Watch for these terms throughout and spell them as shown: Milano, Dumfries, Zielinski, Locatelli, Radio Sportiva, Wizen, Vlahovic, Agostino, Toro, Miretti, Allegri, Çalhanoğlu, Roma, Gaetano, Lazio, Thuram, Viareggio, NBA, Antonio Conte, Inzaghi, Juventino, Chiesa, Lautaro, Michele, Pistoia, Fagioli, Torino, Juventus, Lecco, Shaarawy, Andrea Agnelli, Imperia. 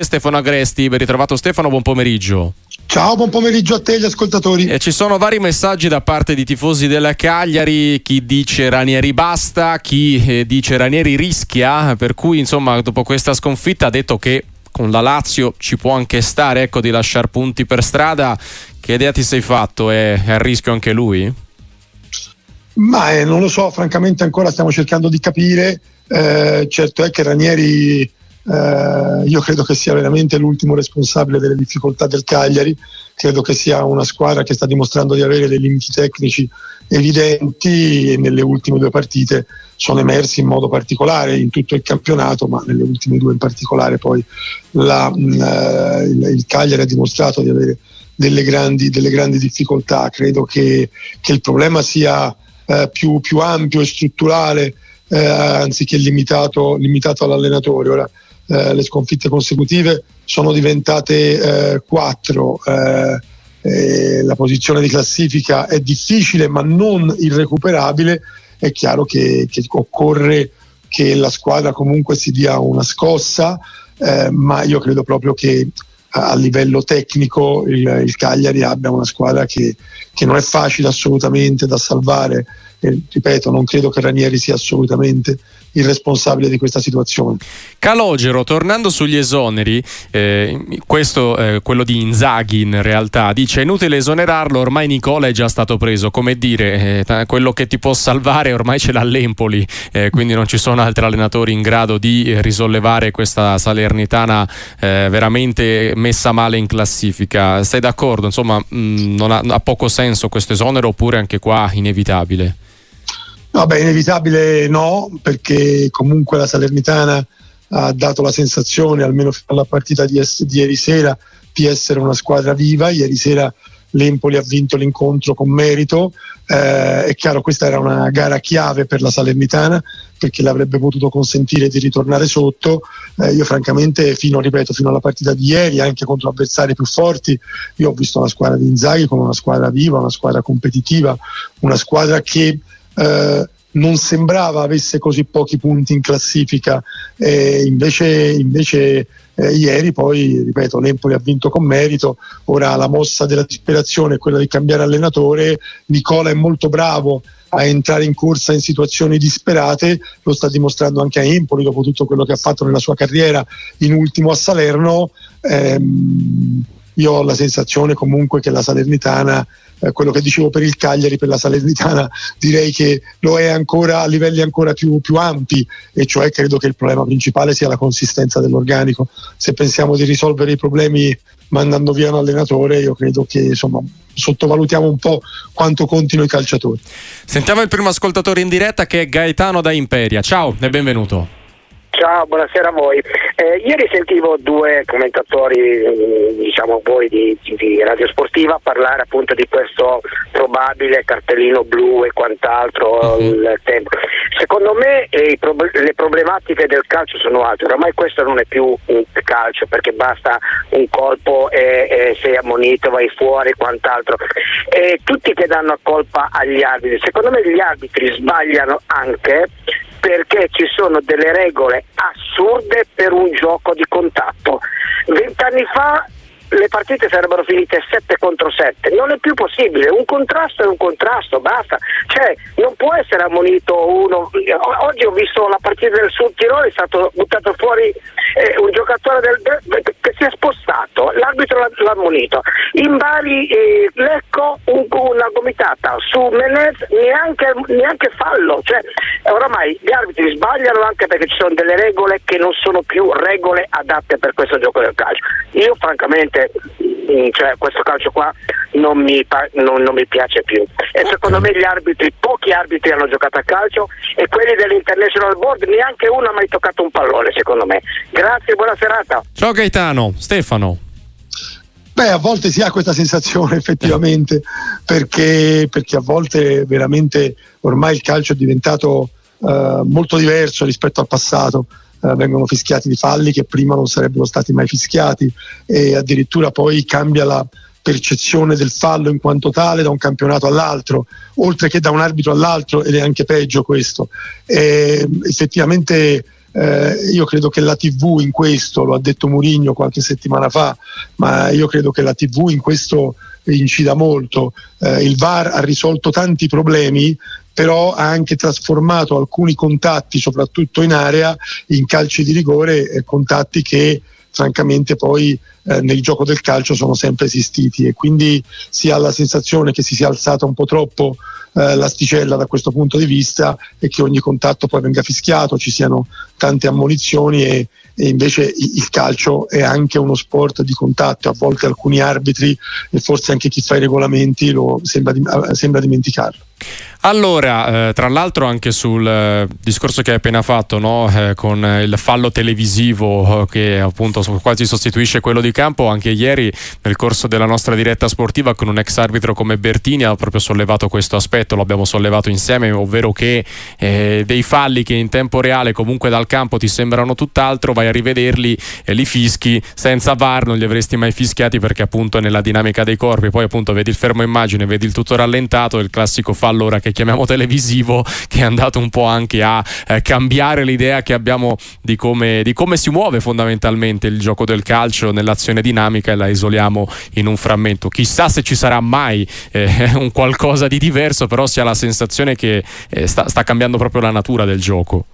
Stefano Agresti, ben ritrovato Stefano, buon pomeriggio. Ciao, buon pomeriggio a te gli ascoltatori. Ci sono vari messaggi da parte di tifosi della Cagliari, chi dice Ranieri basta, chi dice Ranieri rischia, per cui insomma dopo questa sconfitta ha detto che con la Lazio ci può anche stare, ecco, di lasciar punti per strada. Che idea ti sei fatto? È a rischio anche lui? Ma non lo so, francamente ancora stiamo cercando di capire, certo è che Ranieri... io credo che sia veramente l'ultimo responsabile delle difficoltà del Cagliari, credo che sia una squadra che sta dimostrando di avere dei limiti tecnici evidenti e nelle ultime due partite sono emersi in modo particolare in tutto il campionato, ma nelle ultime due in particolare poi il Cagliari ha dimostrato di avere delle grandi difficoltà. Credo che il problema sia più ampio e strutturale anziché limitato all'allenatore. Ora le sconfitte consecutive sono diventate 4, la posizione di classifica è difficile ma non irrecuperabile. È chiaro che occorre che la squadra comunque si dia una scossa, ma io credo proprio che a livello tecnico il Cagliari abbia una squadra che non è facile assolutamente da salvare. Ripeto, non credo che Ranieri sia assolutamente il responsabile di questa situazione. Calogero, tornando sugli esoneri, questo quello di Inzaghi in realtà, dice è inutile esonerarlo, ormai Nicola è già stato preso, come dire quello che ti può salvare ormai ce l'ha l'Empoli, quindi non ci sono altri allenatori in grado di risollevare questa Salernitana veramente messa male in classifica. Sei d'accordo? Insomma non ha poco senso questo esonero, oppure anche qua inevitabile? Vabbè, inevitabile no, perché comunque la Salernitana ha dato la sensazione, almeno fino alla partita di ieri sera, di essere una squadra viva. Ieri sera l'Empoli ha vinto l'incontro con merito, è chiaro questa era una gara chiave per la Salernitana perché l'avrebbe potuto consentire di ritornare sotto. Io francamente fino alla partita di ieri, anche contro avversari più forti, io ho visto la squadra di Inzaghi come una squadra viva, una squadra competitiva, una squadra che non sembrava avesse così pochi punti in classifica, invece ieri poi, ripeto, l'Empoli ha vinto con merito. Ora la mossa della disperazione è quella di cambiare allenatore. Nicola è molto bravo a entrare in corsa in situazioni disperate, lo sta dimostrando anche a Empoli dopo tutto quello che ha fatto nella sua carriera, in ultimo a Salerno. Io ho la sensazione comunque che la Salernitana, quello che dicevo per il Cagliari, per la Salernitana direi che lo è ancora a livelli ancora più ampi, e cioè credo che il problema principale sia la consistenza dell'organico. Se pensiamo di risolvere i problemi mandando via un allenatore, io credo che insomma sottovalutiamo un po' quanto contino i calciatori. Sentiamo il primo ascoltatore in diretta, che è Gaetano da Imperia. Ciao e benvenuto. Ciao, buonasera a voi. Ieri sentivo due commentatori, diciamo voi di Radio Sportiva, parlare appunto di questo probabile cartellino blu e quant'altro. Il tempo. Secondo me le problematiche del calcio sono altre. Ormai questo non è più un calcio, perché basta un colpo e sei ammonito, vai fuori e quant'altro. Tutti che danno colpa agli arbitri. Secondo me gli arbitri sbagliano anche perché ci sono delle regole assurde per un gioco di contatto. 20 anni fa le partite sarebbero finite 7 contro 7, non è più possibile, un contrasto è un contrasto, basta, cioè non può essere ammonito uno. Oggi ho visto la partita del Sud Tirolo, è stato buttato fuori un giocatore che si è spostato, l'arbitro l'ha ammonito. In Bari Lecco una gomitata su Menez, neanche fallo, cioè oramai gli arbitri sbagliano anche perché ci sono delle regole che non sono più regole adatte per questo gioco del calcio. Io francamente cioè questo calcio qua non mi piace più, e secondo me pochi arbitri hanno giocato a calcio, e quelli dell'International Board neanche uno ha mai toccato un pallone, secondo me. Grazie, buona serata. Ciao Gaetano. Stefano. Beh, a volte si ha questa sensazione effettivamente perché a volte veramente ormai il calcio è diventato molto diverso rispetto al passato. Vengono fischiati di falli che prima non sarebbero stati mai fischiati, e addirittura poi cambia la percezione del fallo in quanto tale da un campionato all'altro, oltre che da un arbitro all'altro, ed è anche peggio questo. Effettivamente Io credo che la TV in questo, lo ha detto Mourinho qualche settimana fa, ma io credo che la TV in questo incida molto. Il VAR ha risolto tanti problemi, però ha anche trasformato alcuni contatti, soprattutto in area, in calci di rigore, contatti che francamente poi nel gioco del calcio sono sempre esistiti, e quindi si ha la sensazione che si sia alzata un po' troppo l'asticella da questo punto di vista, e che ogni contatto poi venga fischiato, ci siano tante ammonizioni, e invece il calcio è anche uno sport di contatto. A volte alcuni arbitri e forse anche chi fa i regolamenti lo sembra dimenticarlo. Allora, tra l'altro anche sul discorso che hai appena fatto, no? Con il fallo televisivo che appunto quasi sostituisce quello di campo, anche ieri nel corso della nostra diretta sportiva con un ex arbitro come Bertini ha proprio sollevato questo aspetto, lo abbiamo sollevato insieme, ovvero che dei falli che in tempo reale comunque dal campo ti sembrano tutt'altro, vai a rivederli e li fischi, senza VAR non li avresti mai fischiati, perché appunto è nella dinamica dei corpi, poi appunto vedi il fermo immagine, vedi il tutto rallentato, il classico fallo allora che chiamiamo televisivo, che è andato un po' anche a cambiare l'idea che abbiamo di come si muove fondamentalmente il gioco del calcio nell'azione dinamica, e la isoliamo in un frammento. Chissà se ci sarà mai un qualcosa di diverso, però si ha la sensazione che sta cambiando proprio la natura del gioco.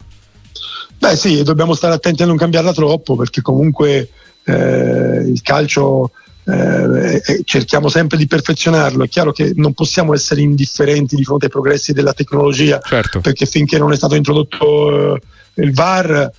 Beh sì, dobbiamo stare attenti a non cambiarla troppo, perché comunque il calcio cerchiamo sempre di perfezionarlo. È chiaro che non possiamo essere indifferenti di fronte ai progressi della tecnologia, certo, perché finché non è stato introdotto il VAR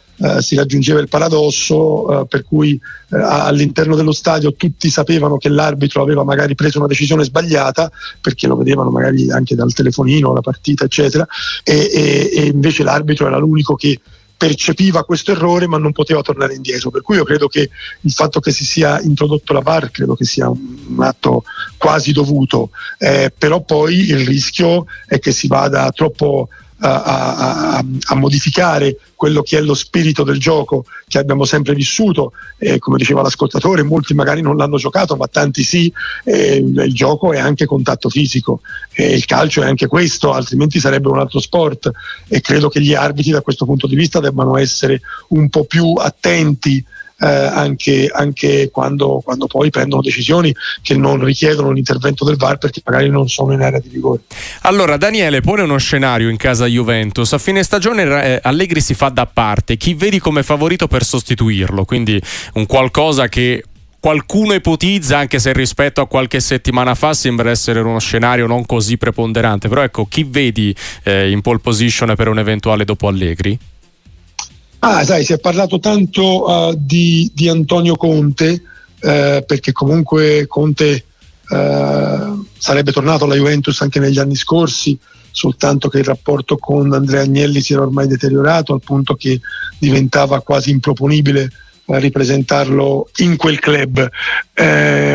si raggiungeva il paradosso per cui all'interno dello stadio tutti sapevano che l'arbitro aveva magari preso una decisione sbagliata, perché lo vedevano magari anche dal telefonino la partita eccetera, e invece l'arbitro era l'unico che percepiva questo errore ma non poteva tornare indietro. Per cui io credo che il fatto che si sia introdotto la VAR credo che sia un atto quasi dovuto, però poi il rischio è che si vada troppo a modificare quello che è lo spirito del gioco che abbiamo sempre vissuto. Come diceva l'ascoltatore, molti magari non l'hanno giocato ma tanti sì, il gioco è anche contatto fisico, il calcio è anche questo, altrimenti sarebbe un altro sport, e credo che gli arbitri da questo punto di vista debbano essere un po' più attenti anche quando poi prendono decisioni che non richiedono l'intervento del VAR, perché magari non sono in area di rigore. Allora Daniele pone uno scenario in casa Juventus, a fine stagione Allegri si fa da parte, chi vedi come favorito per sostituirlo? Quindi un qualcosa che qualcuno ipotizza, anche se rispetto a qualche settimana fa sembra essere uno scenario non così preponderante, però ecco, chi vedi in pole position per un eventuale dopo Allegri? Ah, sai, si è parlato tanto di Antonio Conte, perché comunque Conte sarebbe tornato alla Juventus anche negli anni scorsi, soltanto che il rapporto con Andrea Agnelli si era ormai deteriorato al punto che diventava quasi improponibile ripresentarlo in quel club.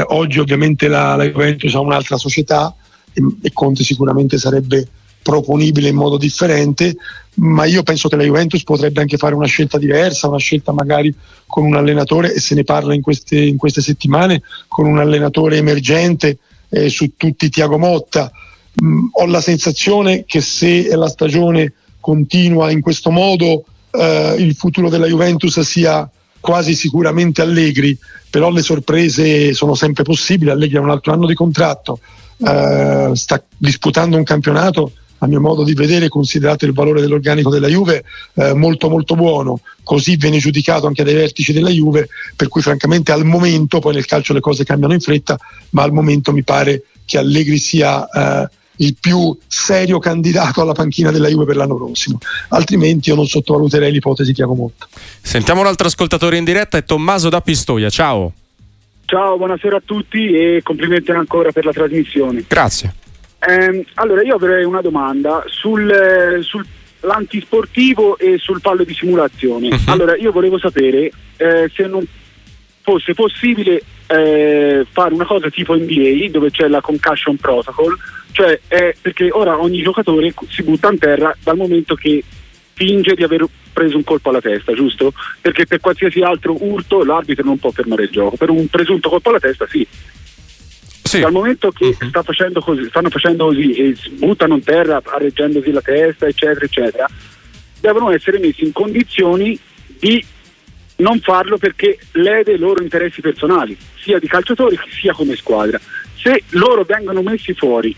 Oggi ovviamente la Juventus ha un'altra società e Conte sicuramente sarebbe proponibile in modo differente, ma io penso che la Juventus potrebbe anche fare una scelta diversa, una scelta magari con un allenatore, e se ne parla in queste settimane, con un allenatore emergente, su tutti Thiago Motta. Ho la sensazione che se la stagione continua in questo modo il futuro della Juventus sia quasi sicuramente Allegri, però le sorprese sono sempre possibili. Allegri ha un altro anno di contratto, sta disputando un campionato a mio modo di vedere, considerato il valore dell'organico della Juve, molto molto buono, così viene giudicato anche dai vertici della Juve, per cui francamente al momento, poi nel calcio le cose cambiano in fretta, ma al momento mi pare che Allegri sia il più serio candidato alla panchina della Juve per l'anno prossimo, altrimenti io non sottovaluterei l'ipotesi Thiago Motta. Sentiamo un altro ascoltatore in diretta, è Tommaso da Pistoia. Ciao, buonasera a tutti e complimenti ancora per la trasmissione. Grazie. Allora io avrei una domanda sull'antisportivo e sul fallo di simulazione. Allora io volevo sapere se non fosse possibile fare una cosa tipo NBA, dove c'è la concussion protocol, cioè perché ora ogni giocatore si butta in terra dal momento che finge di aver preso un colpo alla testa, giusto? Perché per qualsiasi altro urto l'arbitro non può fermare il gioco, per un presunto colpo alla testa sì. Dal momento che stanno facendo così e buttano in terra, arreggendosi la testa eccetera eccetera, devono essere messi in condizioni di non farlo perché lede i loro interessi personali, sia di calciatori sia come squadra. Se loro vengono messi fuori,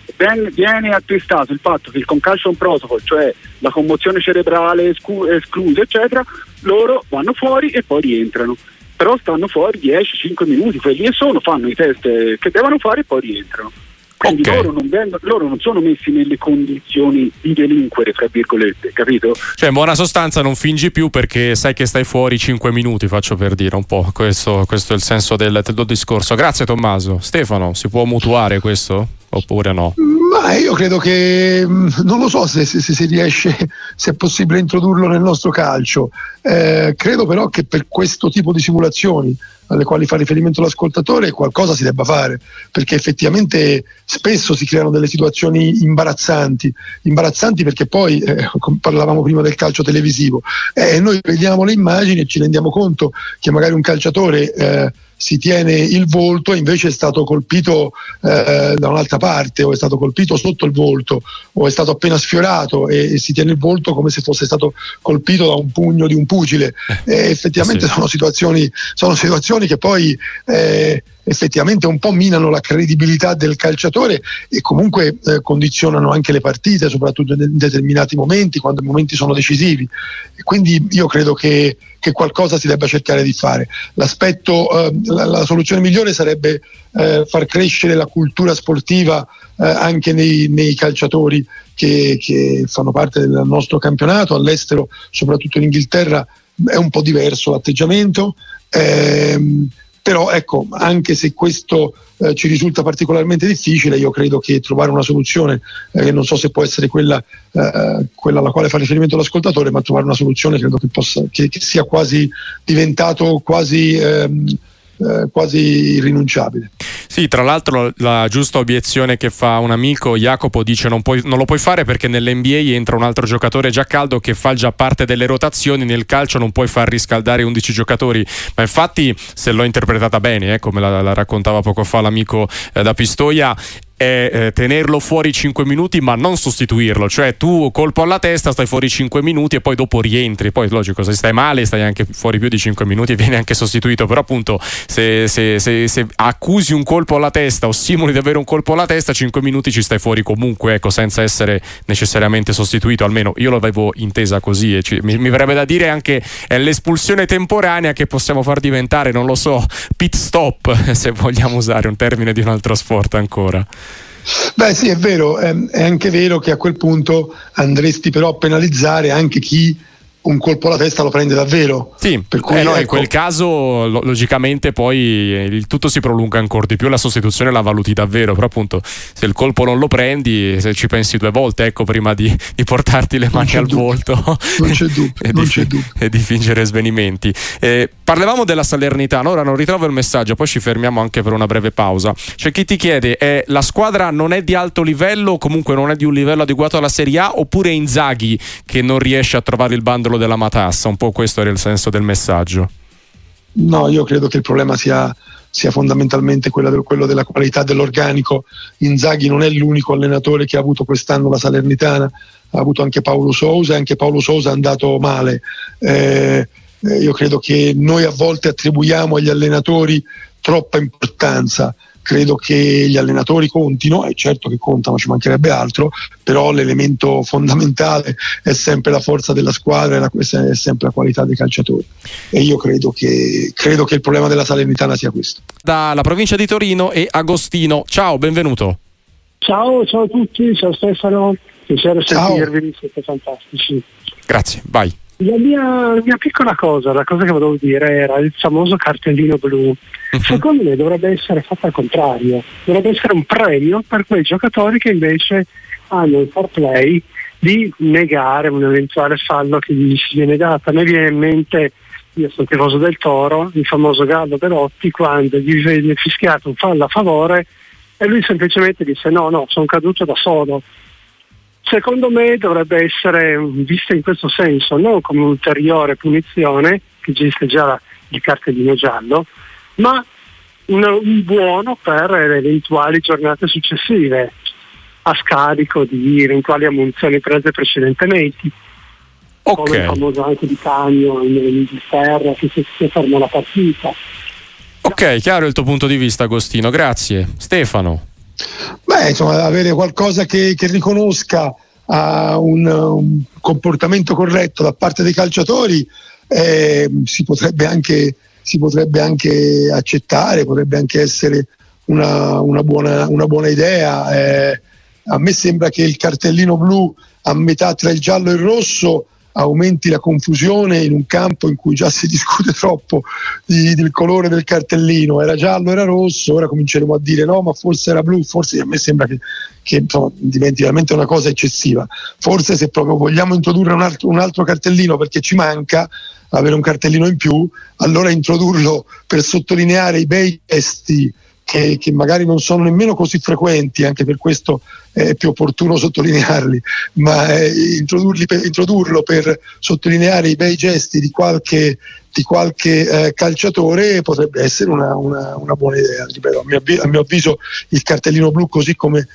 viene attestato il fatto che il concussion protocol, cioè la commozione cerebrale esclusa eccetera, loro vanno fuori e poi rientrano, però stanno fuori 10-5 minuti, quelli e sono, fanno i test che devono fare e poi rientrano. Quindi okay, loro non sono messi nelle condizioni di delinquere, fra virgolette, capito? Cioè, in buona sostanza non fingi più perché sai che stai fuori 5 minuti, faccio per dire un po'. Questo è il senso del discorso. Grazie Tommaso. Stefano, si può mutuare questo? Oppure no? Ma io credo che non lo so se si riesce, se è possibile introdurlo nel nostro calcio. Credo però che per questo tipo di simulazioni alle quali fa riferimento l'ascoltatore qualcosa si debba fare, perché effettivamente spesso si creano delle situazioni imbarazzanti perché poi parlavamo prima del calcio televisivo e noi vediamo le immagini e ci rendiamo conto che magari un calciatore si tiene il volto e invece è stato colpito da un'altra parte, o è stato colpito sotto il volto, o è stato appena sfiorato e si tiene il volto come se fosse stato colpito da un pugno di un pugile. Effettivamente sì. sono situazioni che poi effettivamente un po' minano la credibilità del calciatore e comunque condizionano anche le partite, soprattutto in determinati momenti, quando i momenti sono decisivi. E quindi io credo che qualcosa si debba cercare di fare. La soluzione migliore sarebbe far crescere la cultura sportiva anche nei calciatori che fanno parte del nostro campionato. All'estero, soprattutto in Inghilterra, è un po' diverso l'atteggiamento, però ecco, anche se questo ci risulta particolarmente difficile, io credo che trovare una soluzione che non so se può essere quella alla quale fa riferimento l'ascoltatore, ma trovare una soluzione credo che possa, che sia quasi diventato quasi irrinunciabile. Sì, tra l'altro la giusta obiezione che fa un amico, Jacopo, dice non lo puoi fare perché nell'NBA entra un altro giocatore già caldo che fa già parte delle rotazioni, nel calcio non puoi far riscaldare 11 giocatori. Ma infatti, se l'ho interpretata bene, come la raccontava poco fa l'amico da Pistoia, è tenerlo fuori 5 minuti ma non sostituirlo, cioè tu colpo alla testa stai fuori 5 minuti e poi dopo rientri, poi logico se stai male stai anche fuori più di 5 minuti e vieni anche sostituito, però appunto se accusi un colpo alla testa o simuli di avere un colpo alla testa, 5 minuti ci stai fuori comunque, senza essere necessariamente sostituito, almeno io l'avevo intesa così e mi verrebbe da dire anche è l'espulsione temporanea che possiamo far diventare, non lo so, pit stop, se vogliamo usare un termine di un altro sport ancora. Beh sì, è vero, è anche vero che a quel punto andresti però a penalizzare anche chi un colpo alla testa lo prende davvero. Sì, per cui ecco, in quel caso logicamente poi il tutto si prolunga ancora di più, la sostituzione la valuti davvero, però appunto se il colpo non lo prendi, se ci pensi due volte prima di portarti le mani al volto e di fingere svenimenti. Parlavamo della Salernitana, ora non ritrovo il messaggio, poi ci fermiamo anche per una breve pausa. C'è chi ti chiede, la squadra non è di alto livello, comunque non è di un livello adeguato alla Serie A, oppure Inzaghi che non riesce a trovare il bandolo della matassa? Un po' questo era il senso del messaggio. No, io credo che il problema sia fondamentalmente quello della qualità dell'organico. Inzaghi non è l'unico allenatore che ha avuto quest'anno la Salernitana, ha avuto anche Paolo Sousa, e anche Paolo Sousa è andato male. Io credo che noi a volte attribuiamo agli allenatori troppa importanza. Credo che gli allenatori contino, è certo che contano, ci mancherebbe altro, però l'elemento fondamentale è sempre la forza della squadra e è sempre la qualità dei calciatori, e io credo che il problema della Salernitana sia questo. Dalla provincia di Torino e Agostino, ciao, benvenuto. Ciao a tutti, ciao Stefano, piacere sentirvi, siete fantastici, grazie, vai. La mia piccola cosa, la cosa che volevo dire era il famoso cartellino blu. Secondo me dovrebbe essere fatto al contrario, dovrebbe essere un premio per quei giocatori che invece hanno il fair play di negare un eventuale fallo che gli si viene dato. A me viene in mente, io sono tifoso del Toro, il famoso Gallo Belotti, quando gli viene fischiato un fallo a favore e lui semplicemente disse no, sono caduto da solo. Secondo me dovrebbe essere vista in questo senso, non come un'ulteriore punizione, che esiste già il cartellino giallo, ma un buono per le eventuali giornate successive, a scarico di eventuali ammunizioni prese precedentemente. come il famoso anche di Cagno in Inghilterra, che si ferma la partita. Ok, chiaro il tuo punto di vista, Agostino, grazie. Stefano? Beh, insomma, avere qualcosa che riconosca un comportamento corretto da parte dei calciatori si potrebbe anche accettare, potrebbe anche essere una buona idea. A me sembra che il cartellino blu a metà tra il giallo e il rosso aumenti la confusione in un campo in cui già si discute troppo del colore del cartellino. Era giallo, era rosso, ora cominceremo a dire no, ma forse era blu, forse. A me sembra che insomma, diventi veramente una cosa eccessiva. Forse se proprio vogliamo introdurre un altro cartellino, perché ci manca avere un cartellino in più, allora introdurlo per sottolineare i bei gesti che magari non sono nemmeno così frequenti, anche per questo è più opportuno sottolinearli, ma introdurlo per sottolineare i bei gesti di qualche calciatore potrebbe essere una buona idea. Ripeto, a mio avviso il cartellino blu, così come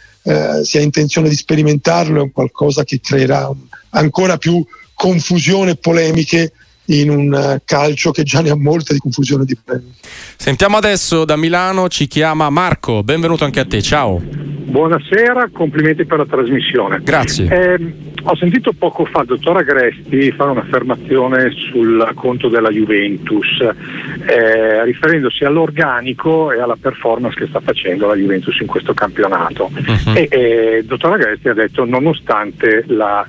si ha intenzione di sperimentarlo, è un qualcosa che creerà ancora più confusione e polemiche in un calcio che già ne ha molta di confusione di premi. Sentiamo adesso da Milano, ci chiama Marco, benvenuto anche a te, ciao. Buonasera, complimenti per la trasmissione. Grazie. Ho sentito poco fa il dottor Agresti fare un'affermazione sul conto della Juventus, riferendosi all'organico e alla performance che sta facendo la Juventus in questo campionato. E il dottor Agresti ha detto nonostante la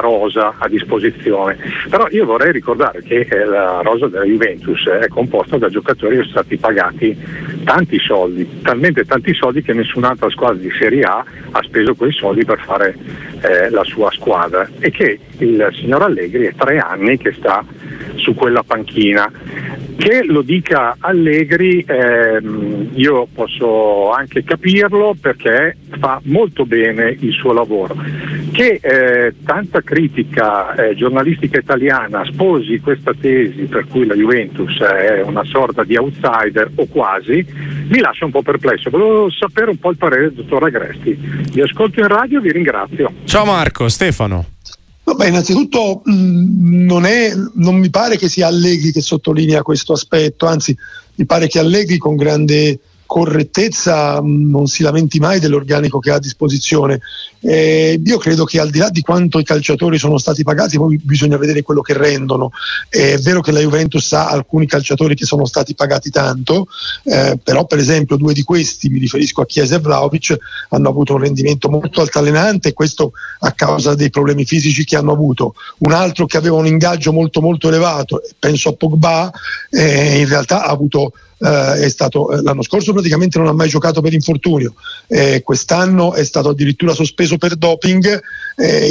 rosa a disposizione, però io vorrei ricordare che la rosa della Juventus è composta da giocatori che sono stati pagati tanti soldi, talmente tanti soldi che nessun'altra squadra di Serie A ha speso quei soldi per fare la sua squadra, e che il signor Allegri è 3 anni che sta su quella panchina. Che lo dica Allegri io posso anche capirlo, perché fa molto bene il suo lavoro. Che tanta critica giornalistica italiana sposi questa tesi per cui la Juventus è una sorta di outsider o quasi, mi lascia un po' perplesso. Volevo sapere un po' il parere del dottor Agresti. Vi ascolto in radio e vi ringrazio. Ciao Marco. Stefano? Vabbè, innanzitutto non mi pare che sia Allegri che sottolinea questo aspetto, anzi mi pare che Allegri con grande correttezza non si lamenti mai dell'organico che ha a disposizione. Io credo che al di là di quanto i calciatori sono stati pagati, poi bisogna vedere quello che rendono. È vero che la Juventus ha alcuni calciatori che sono stati pagati tanto, però per esempio 2 di questi, mi riferisco a Chiesa e Vlahovic, hanno avuto un rendimento molto altalenante, e questo a causa dei problemi fisici che hanno avuto. Un altro che aveva un ingaggio molto molto elevato, penso a Pogba, in realtà ha avuto è stato l'anno scorso praticamente non ha mai giocato per infortunio, quest'anno è stato addirittura sospeso per doping.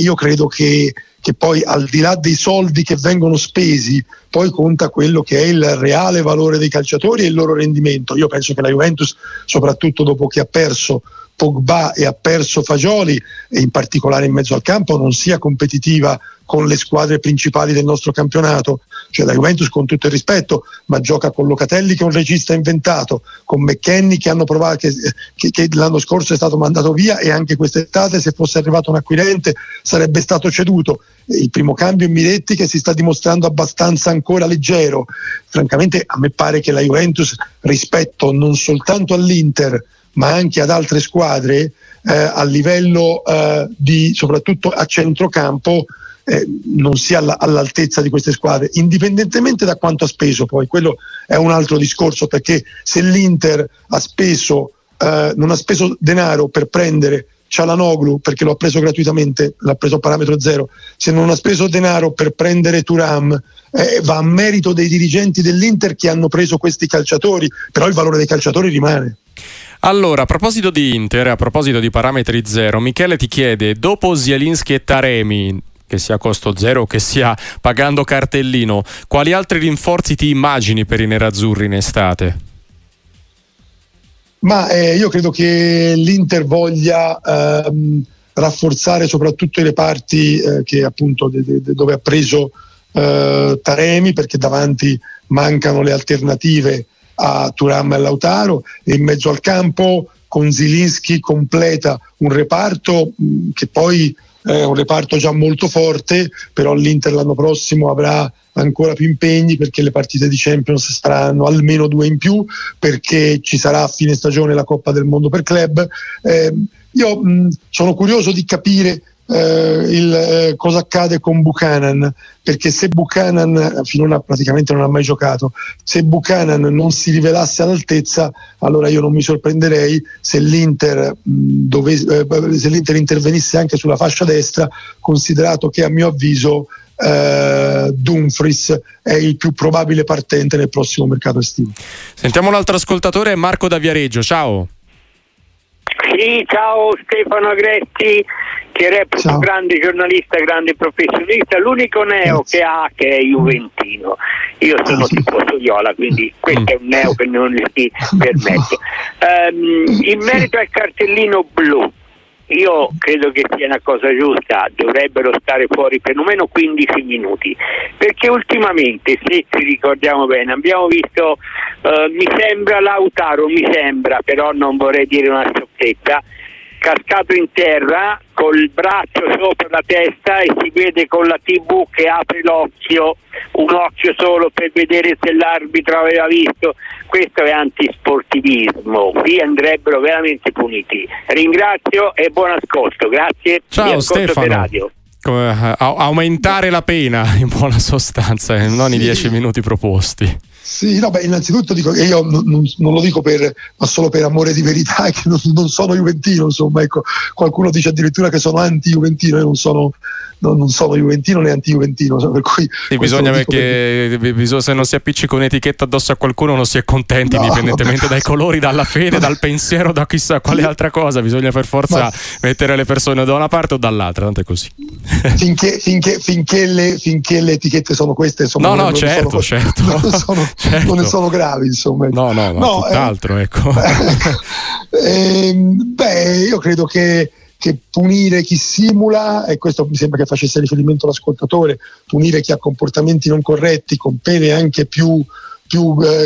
Io credo che poi al di là dei soldi che vengono spesi poi conta quello che è il reale valore dei calciatori e il loro rendimento. Io penso che la Juventus, soprattutto dopo che ha perso Pogba e ha perso Fagioli, e in particolare in mezzo al campo, non sia competitiva con le squadre principali del nostro campionato. Cioè la Juventus, con tutto il rispetto, ma gioca con Locatelli che è un regista inventato, con McKennie che hanno provato che l'anno scorso è stato mandato via, e anche quest'estate, se fosse arrivato un acquirente, sarebbe stato ceduto. Il primo cambio è Miretti, che si sta dimostrando abbastanza ancora leggero. Francamente a me pare che la Juventus, rispetto non soltanto all'Inter ma anche ad altre squadre, a livello soprattutto a centrocampo, non sia all'altezza di queste squadre, indipendentemente da quanto ha speso. Poi quello è un altro discorso, perché se l'Inter ha speso non ha speso denaro per prendere Çalhanoğlu, perché lo ha preso gratuitamente, l'ha preso a parametro zero, se non ha speso denaro per prendere Thuram, va a merito dei dirigenti dell'Inter che hanno preso questi calciatori, però il valore dei calciatori rimane. Allora, a proposito di Inter, a proposito di parametri zero, Michele ti chiede, dopo Zielinski e Taremi, che sia a costo zero o che sia pagando cartellino, quali altri rinforzi ti immagini per i nerazzurri in estate? Ma io credo che l'Inter voglia rafforzare soprattutto i reparti che appunto dove ha preso Taremi, perché davanti mancano le alternative a Thuram e Lautaro, e in mezzo al campo con Zielinski completa un reparto che poi è un reparto già molto forte, però l'Inter l'anno prossimo avrà ancora più impegni, perché le partite di Champions saranno almeno 2 in più, perché ci sarà a fine stagione la Coppa del Mondo per club. Io sono curioso di capire cosa accade con Buchanan, perché se Buchanan finora praticamente non ha mai giocato, se Buchanan non si rivelasse all'altezza, allora io non mi sorprenderei se l'Inter intervenisse anche sulla fascia destra, considerato che a mio avviso Dumfries è il più probabile partente nel prossimo mercato estivo. Sentiamo l'altro ascoltatore, Marco da Viareggio. Ciao. Sì, ciao, Stefano Agresti, che reputo un grande giornalista, grande professionista, l'unico neo che ha, che è Juventino. Io sono tipo Sogliola, quindi questo è un neo che non si permette. In merito al cartellino blu, io credo che sia una cosa giusta, dovrebbero stare fuori perlomeno 15 minuti, perché ultimamente, se ci ricordiamo bene, abbiamo visto, mi sembra Lautaro, però non vorrei dire una sciocchezza, cascato in terra col braccio sopra la testa, e si vede con la TV che apre l'occhio, un occhio solo, per vedere se l'arbitro aveva visto. Questo è antisportivismo, qui andrebbero veramente puniti. Ringrazio e buon ascolto. Grazie. Ciao Stefano. Per radio. Aumentare la pena, in buona sostanza, non i 10 minuti proposti. Sì, no, beh, innanzitutto dico che io non lo dico ma solo per amore di verità, che non sono juventino, insomma, ecco, qualcuno dice addirittura che sono anti-juventino, io non sono juventino né anti-juventino, per cui sì, bisogna perché se non si appiccica un'etichetta addosso a qualcuno non si è contenti, indipendentemente dai colori, dalla fede, dal pensiero, da chissà quale altra cosa, bisogna per forza mettere le persone da una parte o dall'altra, tanto è così. Finché le etichette sono queste, insomma, non certo, sono certo. Non ne sono gravi, insomma. No, tutt'altro, ecco. Io credo che punire chi simula, e questo mi sembra che facesse riferimento all'ascoltatore, punire chi ha comportamenti non corretti con pene anche più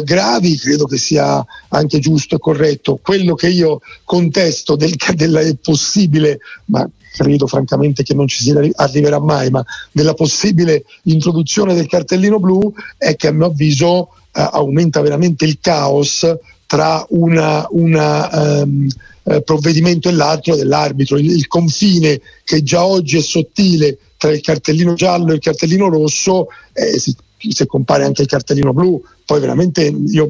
gravi, credo che sia anche giusto e corretto. Quello che io contesto della possibile, ma credo francamente che non ci si arriverà mai, ma della possibile introduzione del cartellino blu, è che a mio avviso aumenta veramente il caos tra un provvedimento e l'altro dell'arbitro. Il confine, che già oggi è sottile, tra il cartellino giallo e il cartellino rosso, se compare anche il cartellino blu, poi veramente io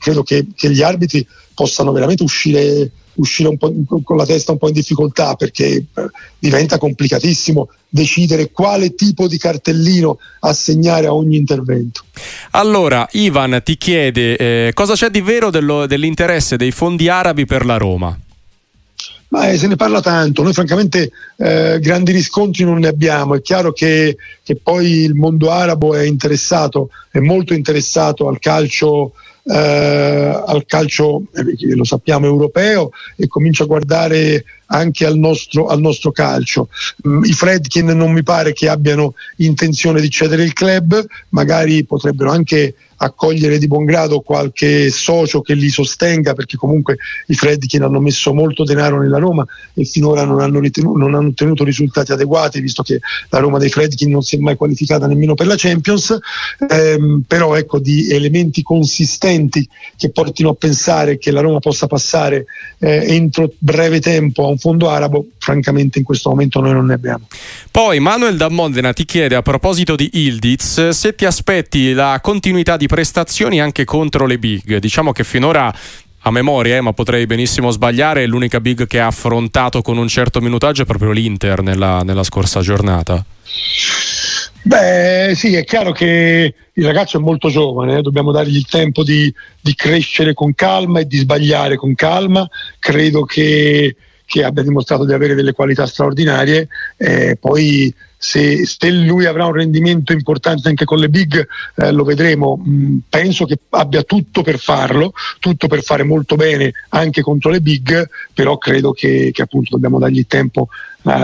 credo che gli arbitri possano veramente uscire un po' con la testa un po' in difficoltà, perché diventa complicatissimo decidere quale tipo di cartellino assegnare a ogni intervento. Allora, Ivan ti chiede cosa c'è di vero dell'interesse dei fondi arabi per la Roma? Se ne parla tanto, noi francamente grandi riscontri non ne abbiamo. È chiaro che poi il mondo arabo è molto interessato al calcio, lo sappiamo, europeo, e comincia a guardare anche al nostro calcio. I Fredkin non mi pare che abbiano intenzione di cedere il club, magari potrebbero anche accogliere di buon grado qualche socio che li sostenga, perché comunque i Fredkin hanno messo molto denaro nella Roma e finora non hanno ottenuto risultati adeguati, visto che la Roma dei Fredkin non si è mai qualificata nemmeno per la Champions, però ecco, di elementi consistenti che portino a pensare che la Roma possa passare entro breve tempo a un fondo arabo, francamente in questo momento noi non ne abbiamo. Poi Manuel da Modena ti chiede, a proposito di Ildiz, se ti aspetti la continuità di prestazioni anche contro le big. Diciamo che finora, a memoria, ma potrei benissimo sbagliare, l'unica big che ha affrontato con un certo minutaggio è proprio l'Inter nella scorsa giornata. Sì, è chiaro che il ragazzo è molto giovane, dobbiamo dargli il tempo di crescere con calma e di sbagliare con calma. Credo che abbia dimostrato di avere delle qualità straordinarie, poi se lui avrà un rendimento importante anche con le big lo vedremo. Penso che abbia tutto per farlo, tutto per fare molto bene anche contro le big, però credo che appunto dobbiamo dargli tempo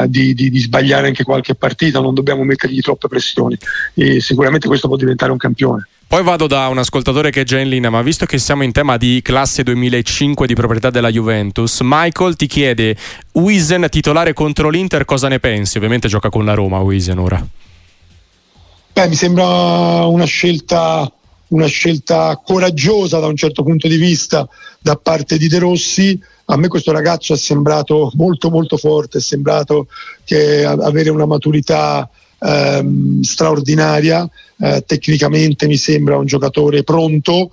di sbagliare anche qualche partita, non dobbiamo mettergli troppe pressioni e sicuramente questo può diventare un campione. Poi vado da un ascoltatore che è già in linea, ma visto che siamo in tema di classe 2005 di proprietà della Juventus, Michael ti chiede: Wizen titolare contro l'Inter, cosa ne pensi? Ovviamente gioca con la Roma Wizen ora. Beh, mi sembra una scelta coraggiosa da un certo punto di vista da parte di De Rossi. A me questo ragazzo è sembrato molto molto forte, è sembrato che avere una maturità straordinaria, tecnicamente mi sembra un giocatore pronto,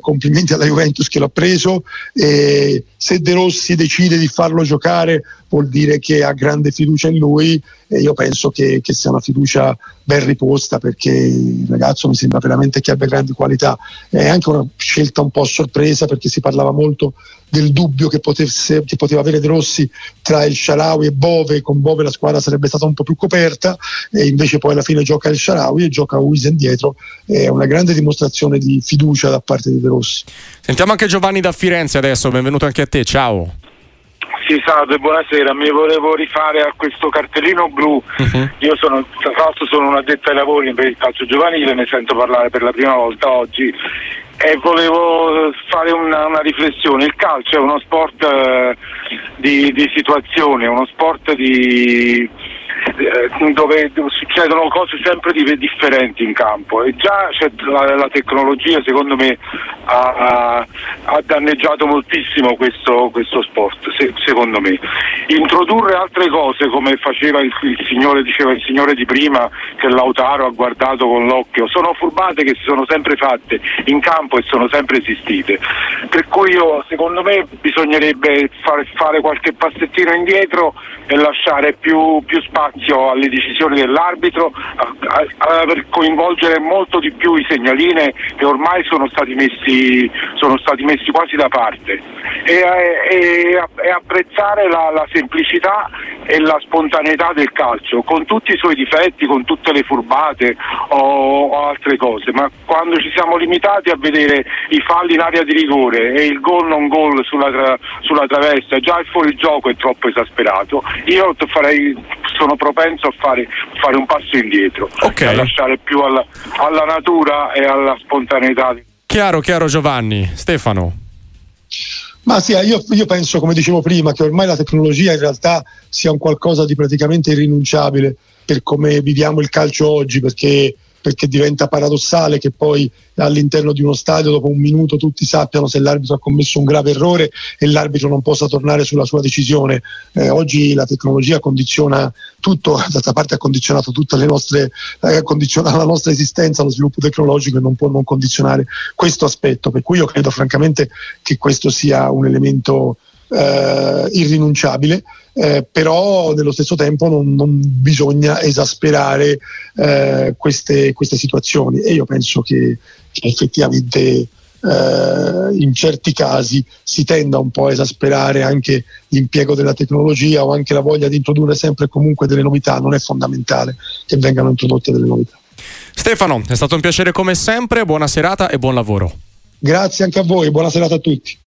complimenti alla Juventus che l'ha preso, e se De Rossi decide di farlo giocare vuol dire che ha grande fiducia in lui, e io penso che sia una fiducia ben riposta, perché il ragazzo mi sembra veramente che abbia grandi qualità. È anche una scelta un po' sorpresa, perché si parlava molto del dubbio che poteva avere De Rossi tra il Shaarawy e Bove, con Bove la squadra sarebbe stata un po' più coperta, e invece poi alla fine gioca il Shaarawy e gioca Wizen dietro. È una grande dimostrazione di fiducia da parte di De Rossi. Sentiamo anche Giovanni da Firenze adesso, benvenuto anche a te, ciao. Sì, salve, buonasera. Mi volevo rifare a questo cartellino blu. Uh-huh. Io tra l'altro sono un addetto ai lavori per il calcio giovanile, ne sento parlare per la prima volta oggi e volevo fare una riflessione. Il calcio è uno sport di situazione, uno sport dove succedono cose sempre differenti in campo, e già la tecnologia secondo me ha danneggiato moltissimo questo sport, secondo me. Introdurre altre cose come faceva il signore di prima, che Lautaro ha guardato con l'occhio, sono furbate che si sono sempre fatte in campo e sono sempre esistite, per cui io secondo me bisognerebbe fare qualche passettino indietro e lasciare più spazio alle decisioni dell'arbitro, per coinvolgere molto di più i segnaline che ormai sono stati messi quasi da parte, e apprezzare la semplicità e la spontaneità del calcio, con tutti i suoi difetti, con tutte le furbate o altre cose, ma quando ci siamo limitati a vedere i falli in area di rigore e il gol non gol sulla traversa, già il fuorigioco è troppo esasperato. Io sono propenso a fare un passo indietro, okay, a lasciare più alla natura e alla spontaneità. Chiaro Giovanni. Stefano? Ma sì, io penso, come dicevo prima, che ormai la tecnologia in realtà sia un qualcosa di praticamente irrinunciabile per come viviamo il calcio oggi, perché diventa paradossale che poi all'interno di uno stadio dopo un minuto tutti sappiano se l'arbitro ha commesso un grave errore e l'arbitro non possa tornare sulla sua decisione. Oggi la tecnologia condiziona tutto, d'altra parte ha condizionato tutte le nostre, la nostra esistenza, lo sviluppo tecnologico, e non può non condizionare questo aspetto, per cui io credo francamente che questo sia un elemento irrinunciabile, però nello stesso tempo non bisogna esasperare queste situazioni, e io penso che effettivamente in certi casi si tenda un po' a esasperare anche l'impiego della tecnologia, o anche la voglia di introdurre sempre e comunque delle novità. Non è fondamentale che vengano introdotte delle novità. Stefano, è stato un piacere come sempre, buona serata e buon lavoro. Grazie anche a voi, buona serata a tutti.